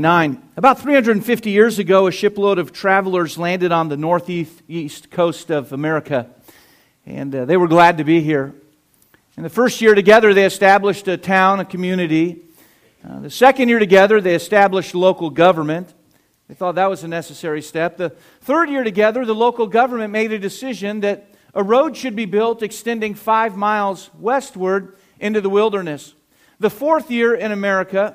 About 350 years ago, a shipload of travelers landed on the northeast coast of America, and they were glad to be here. In the first year together, they established a town, a community. The second year together, they established local government. They thought that was a necessary step. The third year together, the local government made a decision that a road should be built extending 5 miles westward into the wilderness. The fourth year in America,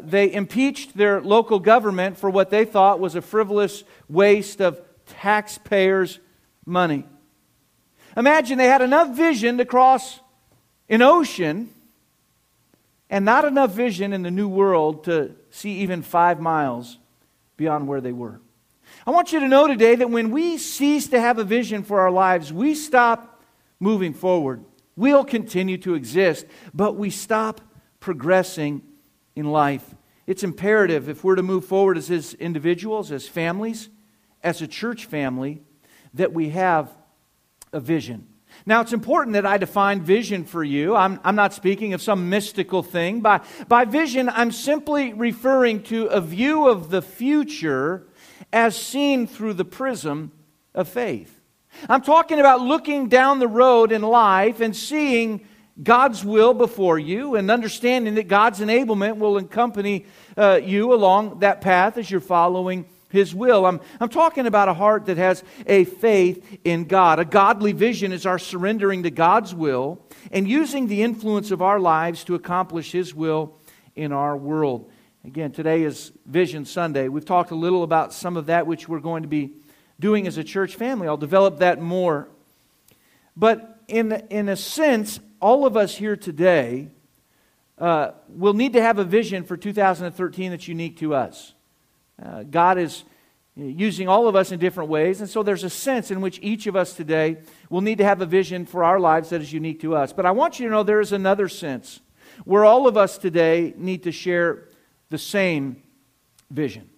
they impeached their local government for what they thought was a frivolous waste of taxpayers' money. Imagine they had enough vision to cross an ocean and not enough vision in the New World to see even 5 miles beyond where they were. I want you to know today that when we cease to have a vision for our lives, we stop moving forward. We'll continue to exist, but we stop progressing in life. It's imperative if we're to move forward as individuals, as families, as a church family, that we have a vision. Now, it's important that I define vision for you. I'm not speaking of some mystical thing. By vision, I'm simply referring to a view of the future as seen through the prism of faith. I'm talking about looking down the road in life and seeing God's will before you, and understanding that God's enablement will accompany you along that path as you're following His will. I'm talking about a heart that has a faith in God. A godly vision is our surrendering to God's will and using the influence of our lives to accomplish His will in our world. Again, today is Vision Sunday. We've talked a little about some of that which we're going to be doing as a church family. I'll develop that more. But in a sense, all of us here today will need to have a vision for 2013 that's unique to us. God is using all of us in different ways, and so there's a sense in which each of us today will need to have a vision for our lives that is unique to us. But I want you to know there is another sense where all of us today need to share the same vision.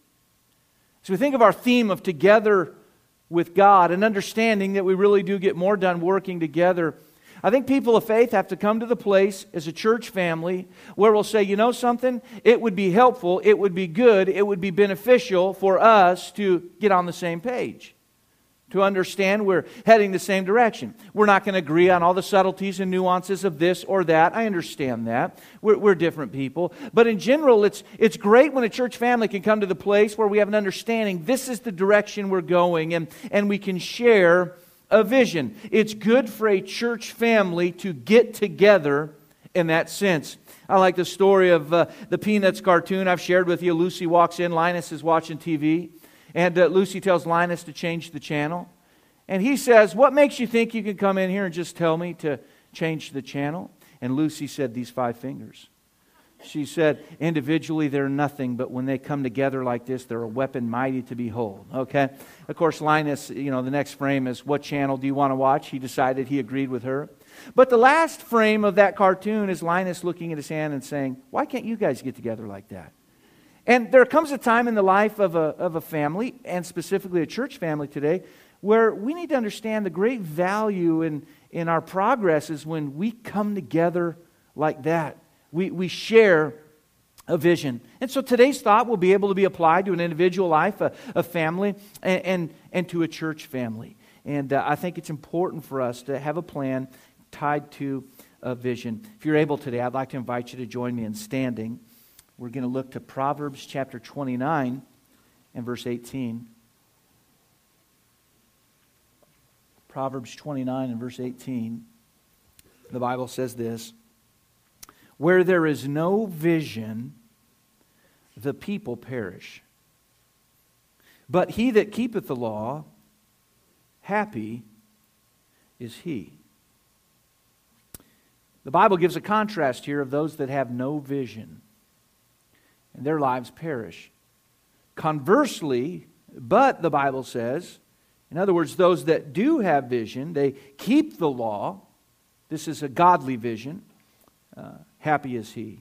So we think of our theme of together with God and understanding that we really do get more done working together. I think people of faith have to come to the place as a church family where we'll say, you know something, it would be helpful, it would be good, it would be beneficial for us to get on the same page, to understand we're heading the same direction. We're not going to agree on all the subtleties and nuances of this or that. I understand that. We're different people. But in general, it's great when a church family can come to the place where we have an understanding this is the direction we're going, and we can share a vision. It's good for a church family to get together in that sense. I like the story of the Peanuts cartoon I've shared with you. Lucy walks in, Linus is watching TV, and Lucy tells Linus to change the channel. And he says, "What makes you think you can come in here and just tell me to change the channel?" And Lucy said, "These 5 fingers." She said, "Individually, they're nothing, but when they come together like this, they're a weapon mighty to behold." Okay? Of course, Linus, the next frame is, "What channel do you want to watch?" He decided he agreed with her. But the last frame of that cartoon is Linus looking at his hand and saying, "Why can't you guys get together like that?" And there comes a time in the life of a family, and specifically a church family today, where we need to understand the great value in our progress is when we come together like that. We share a vision. And so today's thought will be able to be applied to an individual life, a family, and to a church family. And I think it's important for us to have a plan tied to a vision. If you're able today, I'd like to invite you to join me in standing. We're going to look to Proverbs chapter 29 and verse 18. Proverbs 29 and verse 18. The Bible says this: "Where there is no vision, the people perish. But he that keepeth the law, happy is he." The Bible gives a contrast here of those that have no vision, and their lives perish. Conversely, but the Bible says, in other words, those that do have vision, they keep the law. This is a godly vision. Happy is he.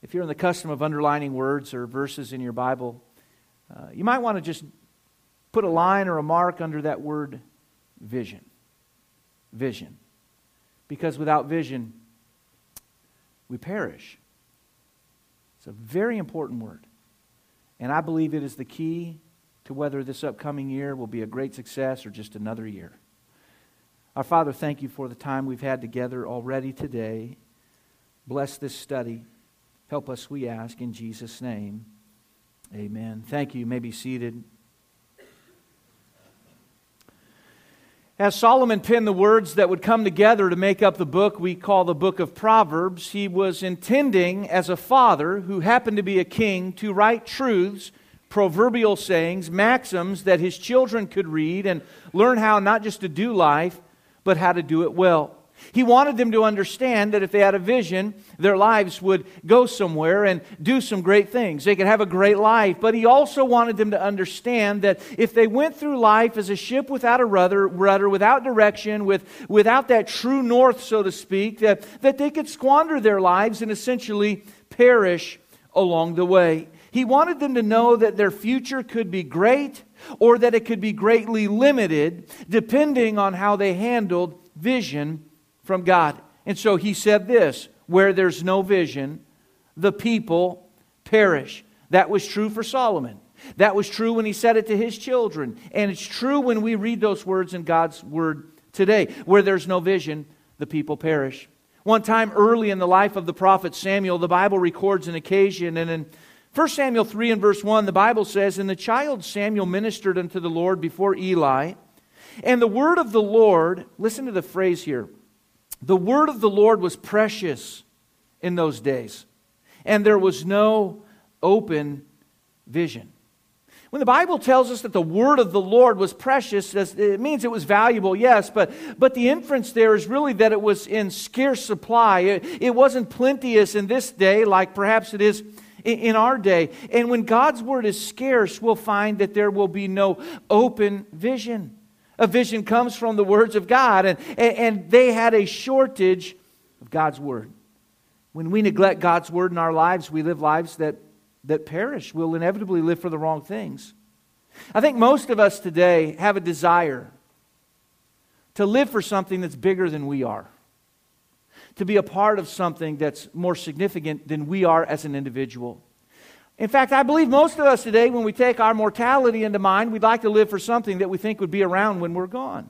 If you're in the custom of underlining words or verses in your Bible, you might want to just put a line or a mark under that word vision. Vision. Because without vision, we perish. It's a very important word. And I believe it is the key to whether this upcoming year will be a great success or just another year. Our Father, thank you for the time we've had together already today. Bless this study. Help us, we ask, in Jesus' name. Amen. Thank you. You may be seated. As Solomon penned the words that would come together to make up the book we call the Book of Proverbs, he was intending, as a father who happened to be a king, to write truths, proverbial sayings, maxims that his children could read and learn how not just to do life, but how to do it well. He wanted them to understand that if they had a vision, their lives would go somewhere and do some great things. They could have a great life. But he also wanted them to understand that if they went through life as a ship without a rudder, without direction, without that true north, so to speak, that they could squander their lives and essentially perish along the way. He wanted them to know that their future could be great or that it could be greatly limited depending on how they handled vision from God. And so he said this, where there's no vision, the people perish. That was true for Solomon. That was true when he said it to his children. And it's true when we read those words in God's Word today. Where there's no vision, the people perish. One time early in the life of the prophet Samuel, the Bible records an occasion. And in 1 Samuel 3 and verse 1, the Bible says, "And the child Samuel ministered unto the Lord before Eli. And the word of the Lord," listen to the phrase here, "the word of the Lord was precious in those days, and there was no open vision." When the Bible tells us that the word of the Lord was precious, it means it was valuable, yes, but the inference there is really that it was in scarce supply. It wasn't plenteous in this day like perhaps it is in our day. And when God's word is scarce, we'll find that there will be no open vision. A vision comes from the words of God, and they had a shortage of God's word. When we neglect God's word in our lives, we live lives that perish. We'll inevitably live for the wrong things. I think most of us today have a desire to live for something that's bigger than we are, to be a part of something that's more significant than we are as an individual. In fact, I believe most of us today, when we take our mortality into mind, we'd like to live for something that we think would be around when we're gone.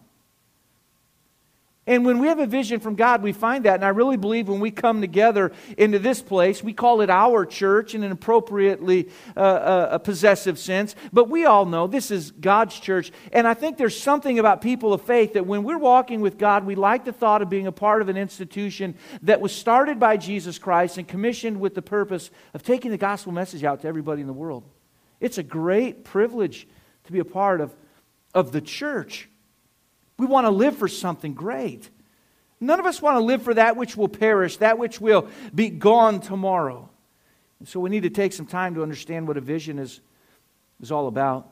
And when we have a vision from God, we find that. And I really believe when we come together into this place, we call it our church in an appropriately possessive sense. But we all know this is God's church. And I think there's something about people of faith that when we're walking with God, we like the thought of being a part of an institution that was started by Jesus Christ and commissioned with the purpose of taking the gospel message out to everybody in the world. It's a great privilege to be a part of the church. We want to live for something great. None of us want to live for that which will perish, that which will be gone tomorrow. And so we need to take some time to understand what a vision is all about.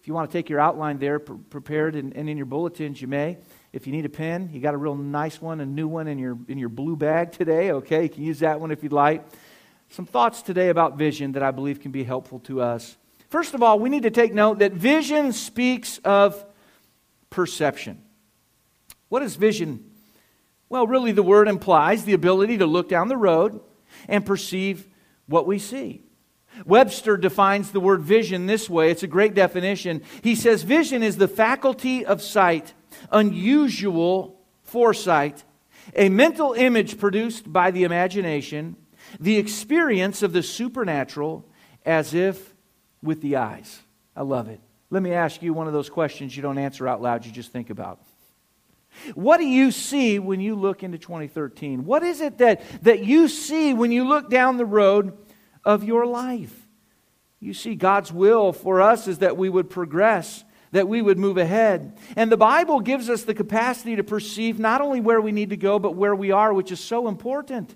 If you want to take your outline there prepared and in your bulletins, you may. If you need a pen, you got a real nice one, a new one in your blue bag today. Okay, you can use that one if you'd like. Some thoughts today about vision that I believe can be helpful to us. First of all, we need to take note that vision speaks of perception. What is vision? Well, really the word implies the ability to look down the road and perceive what we see. Webster defines the word vision this way. It's a great definition. He says vision is the faculty of sight, unusual foresight, a mental image produced by the imagination, the experience of the supernatural as if with the eyes. I love it. Let me ask you one of those questions you don't answer out loud, you just think about. What do you see when you look into 2013? What is it that you see when you look down the road of your life? You see, God's will for us is that we would progress, that we would move ahead. And the Bible gives us the capacity to perceive not only where we need to go, but where we are, which is so important.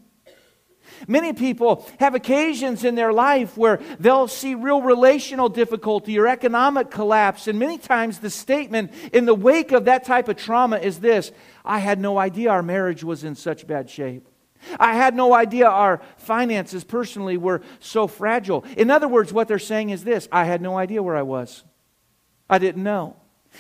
Many people have occasions in their life where they'll see real relational difficulty or economic collapse. And many times the statement in the wake of that type of trauma is this: I had no idea our marriage was in such bad shape. I had no idea our finances personally were so fragile. In other words, what they're saying is this: I had no idea where I was. I didn't know.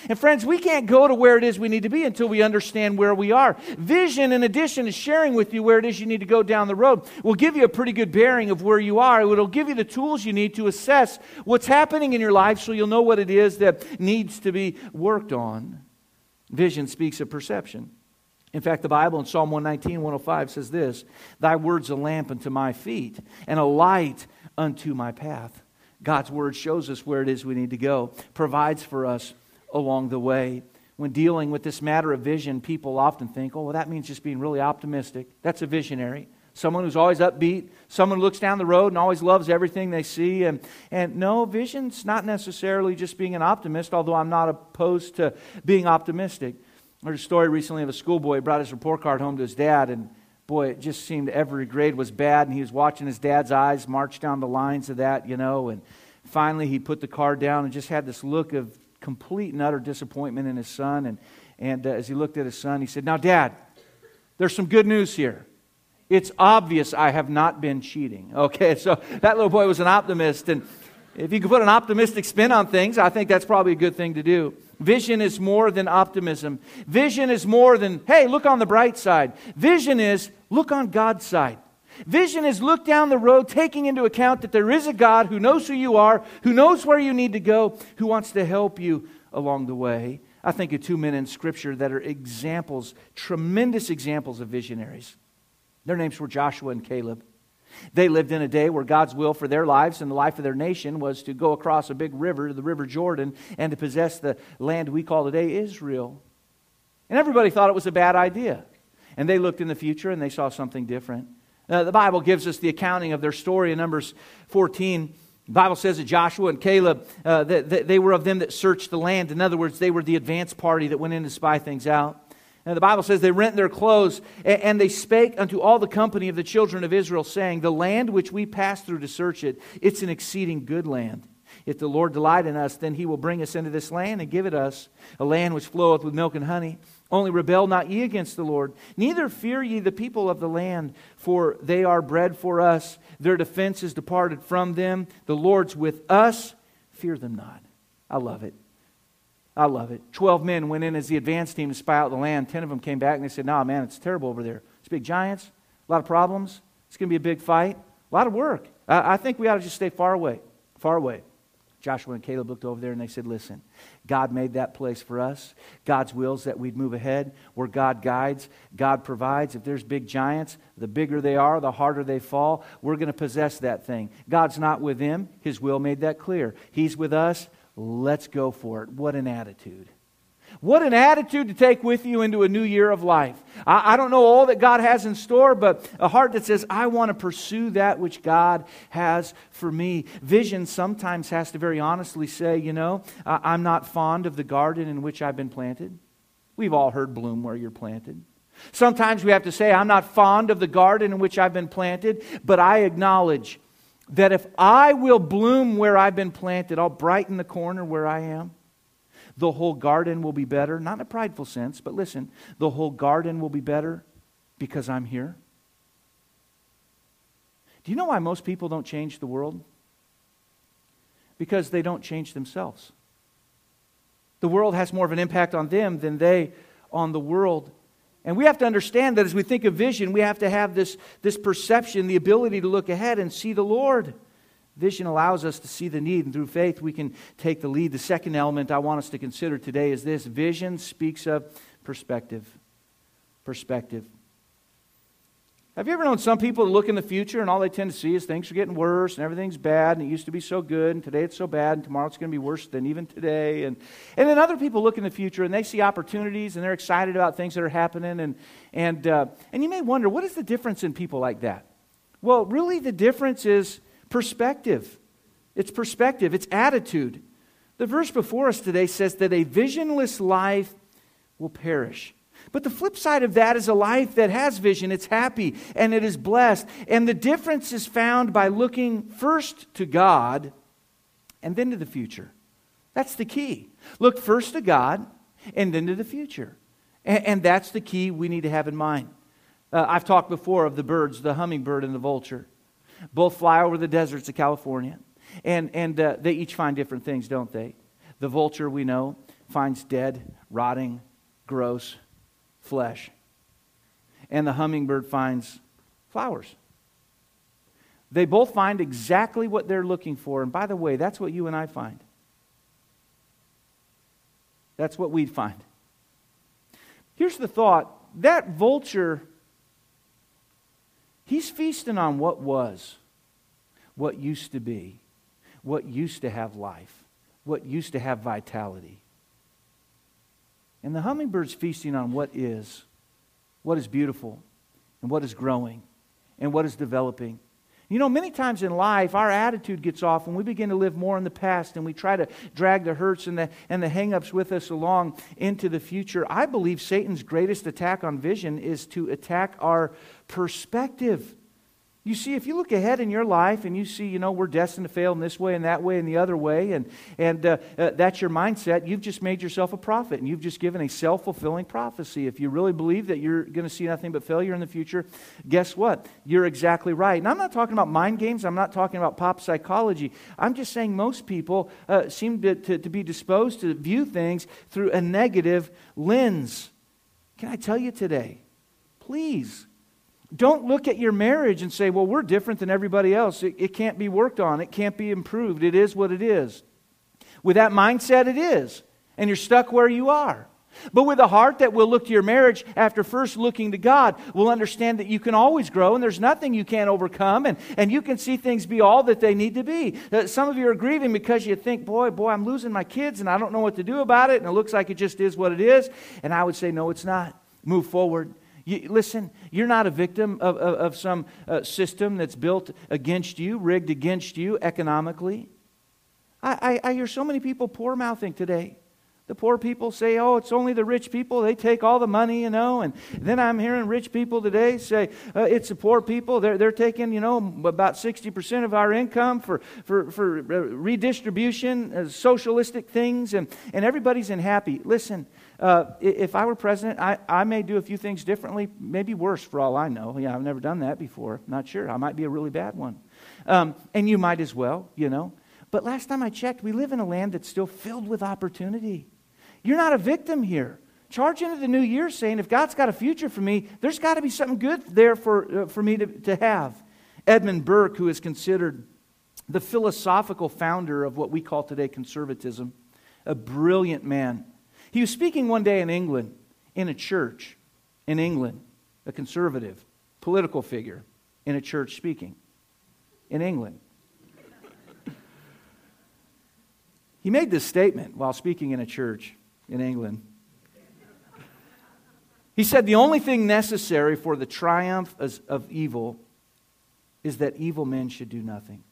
And friends, we can't go to where it is we need to be until we understand where we are. Vision, in addition to sharing with you where it is you need to go down the road, will give you a pretty good bearing of where you are. It'll give you the tools you need to assess what's happening in your life so you'll know what it is that needs to be worked on. Vision speaks of perception. In fact, the Bible in Psalm 119, 105 says this, "Thy word's a lamp unto my feet and a light unto my path." God's word shows us where it is we need to go, provides for us along the way. When dealing with this matter of vision, people often think, oh, well, that means just being really optimistic. That's a visionary. Someone who's always upbeat, someone who looks down the road and always loves everything they see. And no, vision's not necessarily just being an optimist, although I'm not opposed to being optimistic. I heard a story recently of a schoolboy brought his report card home to his dad, and boy, it just seemed every grade was bad, and he was watching his dad's eyes march down the lines of that, and finally he put the card down and just had this look of complete and utter disappointment in his son, and as he looked at his son, he said, "Now, Dad, there's some good news here. It's obvious I have not been cheating." Okay, so that little boy was an optimist, and if you could put an optimistic spin on things, I think that's probably a good thing to do. Vision is more than optimism. Vision is more than, hey, look on the bright side. Vision is, look on God's side. Vision is look down the road, taking into account that there is a God who knows who you are, who knows where you need to go, who wants to help you along the way. I think of two men in Scripture that are examples, tremendous examples of visionaries. Their names were Joshua and Caleb. They lived in a day where God's will for their lives and the life of their nation was to go across a big river, the River Jordan, and to possess the land we call today Israel. And everybody thought it was a bad idea. And they looked in the future and they saw something different. The Bible gives us the accounting of their story in Numbers 14. The Bible says that Joshua and Caleb, they were of them that searched the land. In other words, they were the advance party that went in to spy things out. And the Bible says they rent their clothes, and they spake unto all the company of the children of Israel, saying, "The land which we passed through to search it, it's an exceeding good land. If the Lord delight in us, then He will bring us into this land and give it us, a land which floweth with milk and honey. Only rebel not ye against the Lord, neither fear ye the people of the land, for they are bread for us. Their defense is departed from them. The Lord's with us. Fear them not." I love it. 12 men went in as the advance team to spy out the land. 10 of them came back and they said, "Nah, man, it's terrible over there. It's big giants, a lot of problems. It's going to be a big fight, a lot of work. I think we ought to just stay far away, far away." Joshua and Caleb looked over there and they said, "Listen, God made that place for us. God's will is that we'd move ahead. Where God guides, God provides. If there's big giants, the bigger they are, the harder they fall. We're going to possess that thing. God's not with them. His will made that clear. He's with us. Let's go for it." What an attitude. What an attitude to take with you into a new year of life. I don't know all that God has in store, but a heart that says, I want to pursue that which God has for me. Vision sometimes has to very honestly say, I'm not fond of the garden in which I've been planted. We've all heard bloom where you're planted. Sometimes we have to say, I'm not fond of the garden in which I've been planted, but I acknowledge that if I will bloom where I've been planted, I'll brighten the corner where I am. The whole garden will be better, not in a prideful sense, but listen, the whole garden will be better because I'm here. Do you know why most people don't change the world? Because they don't change themselves. The world has more of an impact on them than they on the world. And we have to understand that as we think of vision, we have to have this perception, the ability to look ahead and see the Lord. Vision allows us to see the need, and through faith we can take the lead. The second element I want us to consider today is this. Vision speaks of perspective. Perspective. Have you ever known some people to look in the future and all they tend to see is things are getting worse and everything's bad and it used to be so good and today it's so bad and tomorrow it's going to be worse than even today. And then other people look in the future and they see opportunities and they're excited about things that are happening. And you may wonder, what is the difference in people like that? Well, really the difference is perspective. It's attitude. The verse before us today says that a visionless life will perish. But the flip side of that is a life that has vision. It's happy and it is blessed. And the difference is found by looking first to God and then to the future. That's the key. Look first to God and then to the future. And that's the key we need to have in mind. I've talked before of the birds, the hummingbird and the vulture. Both fly over the deserts of California, and they each find different things, don't they? The vulture, we know, finds dead, rotting, gross flesh. And the hummingbird finds flowers. They both find exactly what they're looking for. And by the way, that's what you and I find. That's what we'd find. Here's the thought. That vulture, he's feasting on what was, what used to be, what used to have life, what used to have vitality. And the hummingbird's feasting on what is beautiful, and what is growing, and what is developing. You know, many times in life, our attitude gets off and we begin to live more in the past and we try to drag the hurts and the hang-ups with us along into the future. I believe Satan's greatest attack on vision is to attack our perspective. You see, if you look ahead in your life and you see, you know, we're destined to fail in this way and that way and the other way, and that's your mindset, you've just made yourself a prophet and you've just given a self-fulfilling prophecy. If you really believe that you're going to see nothing but failure in the future, guess what? You're exactly right. And I'm not talking about mind games. I'm not talking about pop psychology. I'm just saying most people seem to be disposed to view things through a negative lens. Can I tell you today? Please. Don't look at your marriage and say, well, we're different than everybody else. It can't be worked on. It can't be improved. It is what it is. With that mindset, it is. And you're stuck where you are. But with a heart that will look to your marriage after first looking to God, will understand that you can always grow and there's nothing you can't overcome, and you can see things be all that they need to be. Some of you are grieving because you think, boy, I'm losing my kids and I don't know what to do about it, and it looks like it just is what it is. And I would say, no, it's not. Move forward. Listen, you're not a victim of some system that's built against you, rigged against you economically. I hear so many people poor mouthing today. The poor people say, oh, it's only the rich people. They take all the money, you know. And then I'm hearing rich people today say, it's the poor people. They're taking, you know, about 60% of our income for redistribution, socialistic things. And everybody's unhappy. Listen. If I were president, I may do a few things differently, maybe worse for all I know. Yeah, I've never done that before. Not sure. I might be a really bad one. And you might as well, you know. But last time I checked, we live in a land that's still filled with opportunity. You're not a victim here. Charge into the new year saying, if God's got a future for me, there's got to be something good there for me to have. Edmund Burke, who is considered the philosophical founder of what we call today conservatism, a brilliant man. He was speaking one day in England, in a church in England, a conservative political figure in a church speaking in England. He made this statement while speaking in a church in England. He said, the only thing necessary for the triumph of evil is that evil men should do nothing.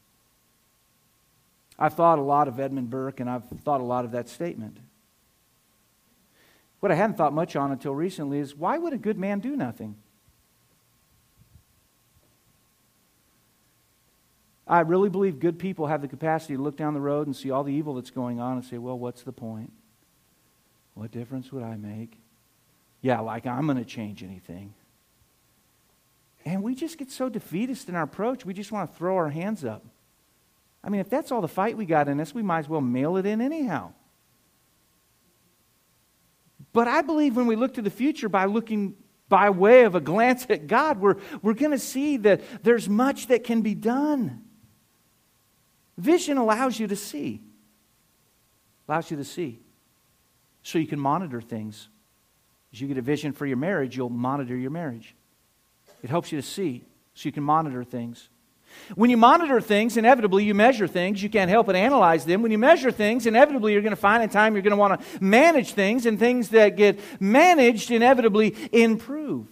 I've thought a lot of Edmund Burke, and I've thought a lot of that statement. What I hadn't thought much on until recently is, why would a good man do nothing? I really believe good people have the capacity to look down the road and see all the evil that's going on and say, well, what's the point? What difference would I make? Yeah, like I'm going to change anything. And we just get so defeatist in our approach, we just want to throw our hands up. I mean, if that's all the fight we got in us, we might as well mail it in anyhow. But I believe when we look to the future by looking by way of a glance at God, we're going to see that there's much that can be done. Vision allows you to see. So you can monitor things. As you get a vision for your marriage, you'll monitor your marriage. It helps you to see so you can monitor things. When you monitor things, inevitably you measure things. You can't help but analyze them. When you measure things, inevitably you're going to find in time you're going to want to manage things, and things that get managed inevitably improve.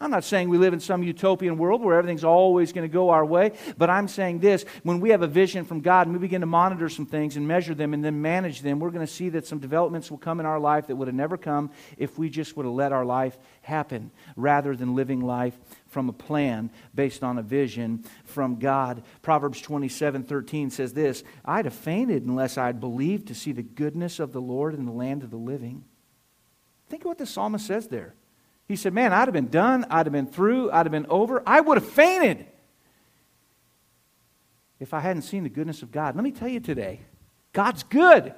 I'm not saying we live in some utopian world where everything's always going to go our way, but I'm saying this, when we have a vision from God and we begin to monitor some things and measure them and then manage them, we're going to see that some developments will come in our life that would have never come if we just would have let our life happen rather than living life from a plan based on a vision from God. Proverbs 27:13 says this, I'd have fainted unless I'd believed to see the goodness of the Lord in the land of the living. Think of what the psalmist says there. He said, man, I'd have been done, I'd have been through, I'd have been over, I would have fainted if I hadn't seen the goodness of God. Let me tell you today, God's good.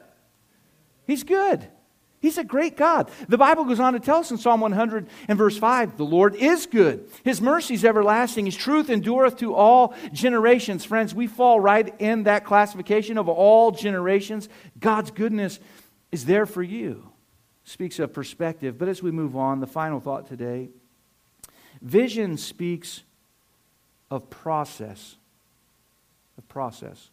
He's good. He's a great God. The Bible goes on to tell us in Psalm 100 and verse 5, the Lord is good. His mercy is everlasting. His truth endureth to all generations. Friends, we fall right in that classification of all generations. God's goodness is there for you. Speaks of perspective. But as we move on, the final thought today, vision speaks of process. Of process.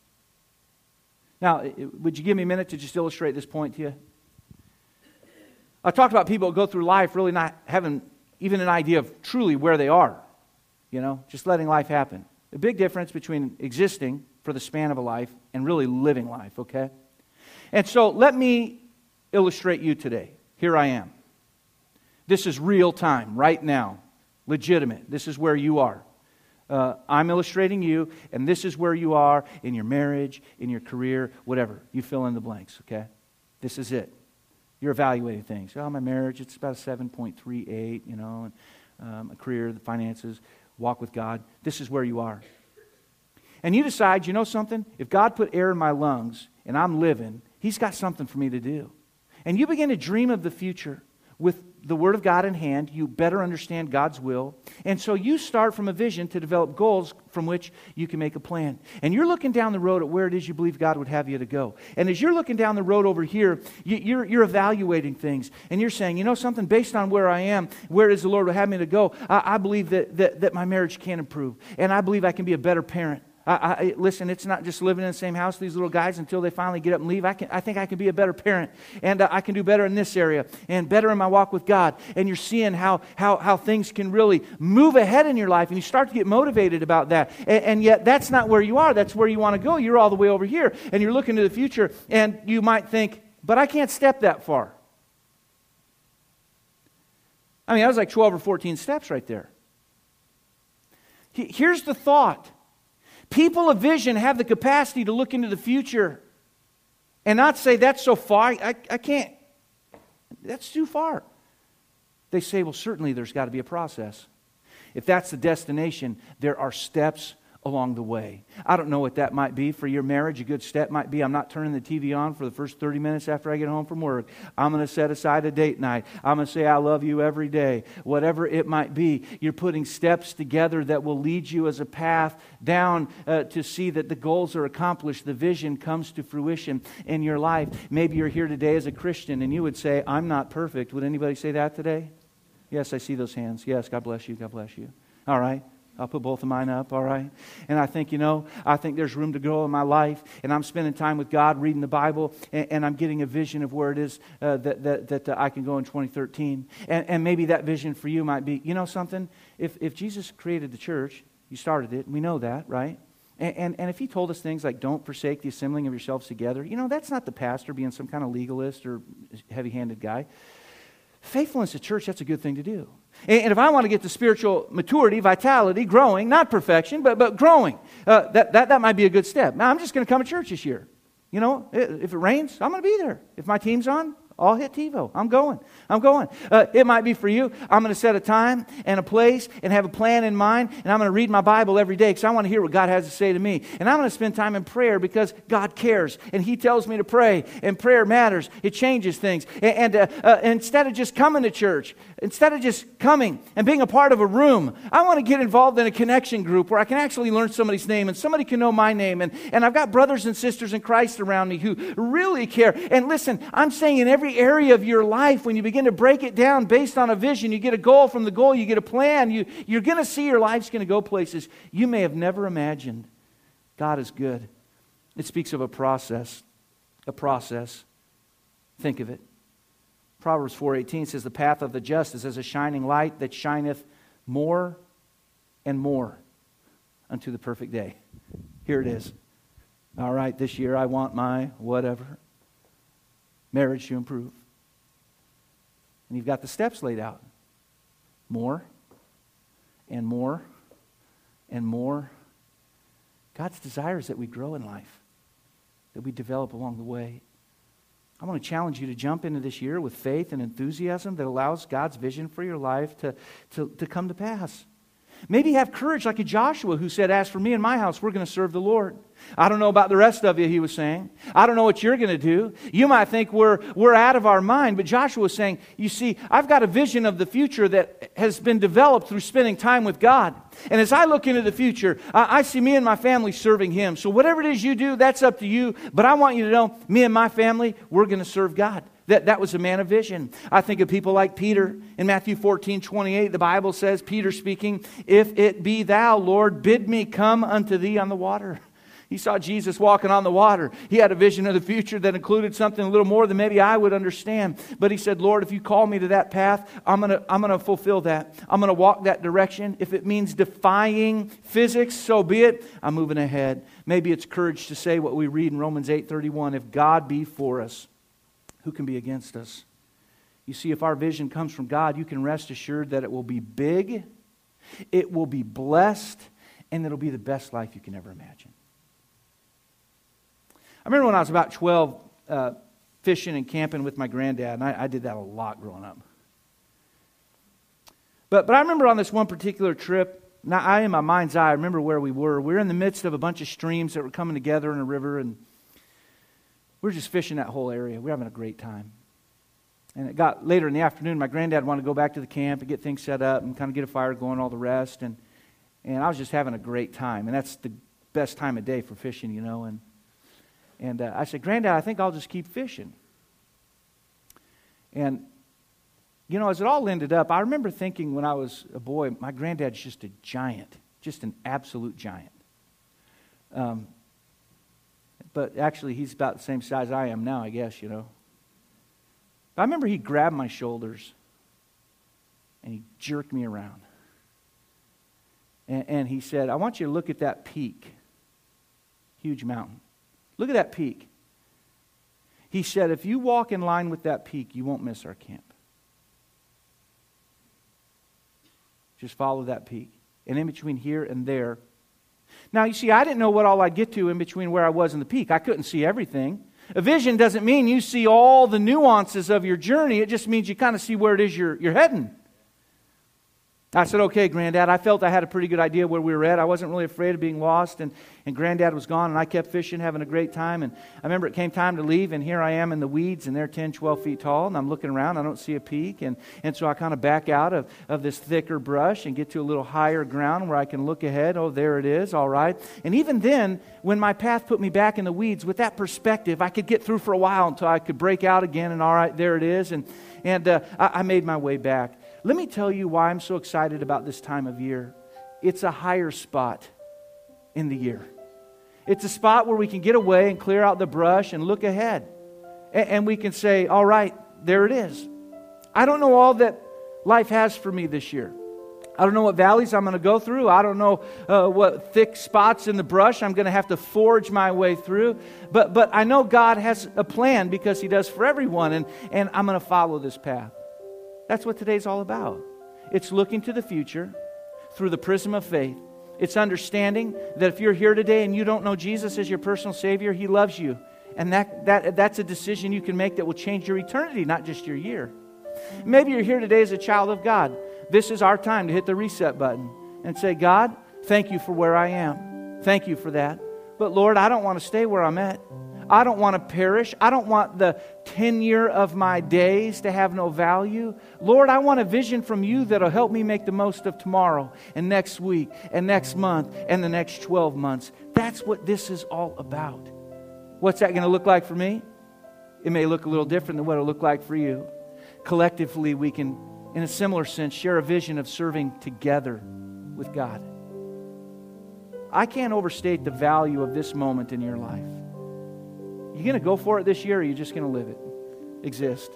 Now, would you give me a minute to just illustrate this point to you? I talked about people who go through life really not having even an idea of truly where they are, you know, just letting life happen. A big difference between existing for the span of a life and really living life, okay? And so let me illustrate you today. Here I am. This is real time, right now, legitimate. This is where you are. I'm illustrating you, and this is where you are in your marriage, in your career, whatever. You fill in the blanks, okay? This is it. You're evaluating things. Oh, my marriage, it's about a 7.38, you know, and a career, the finances, walk with God. This is where you are. And you decide, you know something? If God put air in my lungs and I'm living, He's got something for me to do. And you begin to dream of the future with the Word of God in hand. You better understand God's will. And so you start from a vision to develop goals from which you can make a plan. And you're looking down the road at where it is you believe God would have you to go. And as you're looking down the road over here, you're evaluating things. And you're saying, you know something, based on where I am, where does the Lord would have me to go? I believe that my marriage can improve. And I believe I can be a better parent. Listen, it's not just living in the same house, these little guys, until they finally get up and leave. I think I can be a better parent, and I can do better in this area, and better in my walk with God. And you're seeing how things can really move ahead in your life, and you start to get motivated about that. And yet, that's not where you are. That's where you want to go. You're all the way over here, and you're looking to the future, and you might think, but I can't step that far. I mean, that was like 12 or 14 steps right there. Here's the thought. People of vision have the capacity to look into the future and not say, that's so far, I can't, that's too far. They say, well, certainly there's got to be a process. If that's the destination, there are steps along the way. I don't know what that might be for your marriage. A good step might be, I'm not turning the TV on for the first 30 minutes after I get home from work. I'm going to set aside a date night. I'm going to say I love you every day. Whatever it might be, you're putting steps together that will lead you as a path down to see that the goals are accomplished, the vision comes to fruition in your life. Maybe you're here today as a Christian and you would say, I'm not perfect. Would anybody say that today? Yes, I see those hands. Yes, God bless you. God bless you. All right. I'll put both of mine up, all right? And I think, you know, I think there's room to grow in my life, and I'm spending time with God, reading the Bible, and I'm getting a vision of where it is that I can go in 2013. And maybe that vision for you might be, you know something? If Jesus created the church, He started it, and we know that, right? And if He told us things like, don't forsake the assembling of yourselves together, you know, that's not the pastor being some kind of legalist or heavy-handed guy. Faithfulness at church, that's a good thing to do. And if I want to get to spiritual maturity, vitality, growing, not perfection, but growing, that might be a good step. Now, I'm just going to come to church this year. You know, if it rains, I'm going to be there. If my team's on, I'll hit TiVo. I'm going. It might be for you. I'm going to set a time and a place and have a plan in mind, and I'm going to read my Bible every day because I want to hear what God has to say to me. And I'm going to spend time in prayer because God cares, and He tells me to pray, and prayer matters. It changes things. And instead of just coming to church, instead of just coming and being a part of a room, I want to get involved in a connection group where I can actually learn somebody's name, and somebody can know my name, and I've got brothers and sisters in Christ around me who really care. And listen, I'm saying in every area of your life, when you begin to break it down based on a vision, you get a goal. From the goal, you get a plan. You're going to see your life's going to go places you may have never imagined. God is good. It speaks of a process. A process. Think of it. Proverbs 4:18 says, the path of the just is as a shining light that shineth more and more unto the perfect day. Here it is. All right, this year I want my whatever. Marriage to improve. And you've got the steps laid out. More and more and more. God's desire is that we grow in life, that we develop along the way. I want to challenge you to jump into this year with faith and enthusiasm that allows God's vision for your life to come to pass. Maybe have courage like a Joshua who said, as for me and my house, we're going to serve the Lord. I don't know about the rest of you, he was saying. I don't know what you're going to do. You might think we're out of our mind, but Joshua was saying, you see, I've got a vision of the future that has been developed through spending time with God. And as I look into the future, I see me and my family serving Him. So whatever it is you do, that's up to you. But I want you to know, me and my family, we're going to serve God. That was a man of vision. I think of people like Peter. In Matthew 14:28, the Bible says, Peter speaking, if it be thou, Lord, bid me come unto thee on the water. He saw Jesus walking on the water. He had a vision of the future that included something a little more than maybe I would understand. But he said, Lord, if you call me to that path, I'm going to fulfill that. I'm going to walk that direction. If it means defying physics, so be it. I'm moving ahead. Maybe it's courage to say what we read in Romans 8:31. If God be for us, who can be against us? You see, if our vision comes from God, you can rest assured that it will be big, it will be blessed, and it'll be the best life you can ever imagine. I remember when I was about 12, fishing and camping with my granddad, and I did that a lot growing up. But I remember on this one particular trip, now I, in my mind's eye, I remember where we were. We were in the midst of a bunch of streams that were coming together in a river, and we were just fishing that whole area. We were having a great time. And it got later in the afternoon, my granddad wanted to go back to the camp and get things set up and kind of get a fire going, all the rest. And I was just having a great time, and that's the best time of day for fishing, you know, And I said, Granddad, I think I'll just keep fishing. And, you know, as it all ended up, I remember thinking when I was a boy, my granddad's just a giant, just an absolute giant. But actually, he's about the same size I am now, I guess, you know. But I remember he grabbed my shoulders and he jerked me around. And he said, I want you to look at that peak, huge mountain. Look at that peak. He said, if you walk in line with that peak, you won't miss our camp. Just follow that peak. And in between here and there. Now, you see, I didn't know what all I'd get to in between where I was and the peak. I couldn't see everything. A vision doesn't mean you see all the nuances of your journey. It just means you kind of see where it is you're heading. I said, okay, Granddad, I felt I had a pretty good idea where we were at. I wasn't really afraid of being lost, and Granddad was gone, and I kept fishing, having a great time, and I remember it came time to leave, and here I am in the weeds, and they're 10, 12 feet tall, and I'm looking around, I don't see a peak, and so I kind of back out of this thicker brush and get to a little higher ground where I can look ahead. Oh, there it is, all right. And even then, when my path put me back in the weeds, with that perspective, I could get through for a while until I could break out again, and all right, there it is, and I made my way back. Let me tell you why I'm so excited about this time of year. It's a higher spot in the year. It's a spot where we can get away and clear out the brush and look ahead. And we can say, all right, there it is. I don't know all that life has for me this year. I don't know what valleys I'm going to go through. I don't know what thick spots in the brush I'm going to have to forge my way through. But I know God has a plan because He does for everyone, and I'm going to follow this path. That's what today's all about. It's looking to the future through the prism of faith. It's understanding that if you're here today and you don't know Jesus as your personal Savior, He loves you. And that's a decision you can make that will change your eternity, not just your year. Maybe you're here today as a child of God. This is our time to hit the reset button and say, God, thank you for where I am. Thank you for that. But Lord, I don't want to stay where I'm at. I don't want to perish. I don't want the tenure of my days to have no value. Lord, I want a vision from you that'll help me make the most of tomorrow and next week and next month and the next 12 months. That's what this is all about. What's that going to look like for me? It may look a little different than what it'll look like for you. Collectively, we can, in a similar sense, share a vision of serving together with God. I can't overstate the value of this moment in your life. You're going to go for it this year, or you're just going to live it, exist,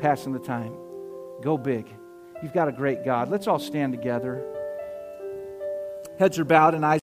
passing the time. Go big. You've got a great God. Let's all stand together. Heads are bowed and eyes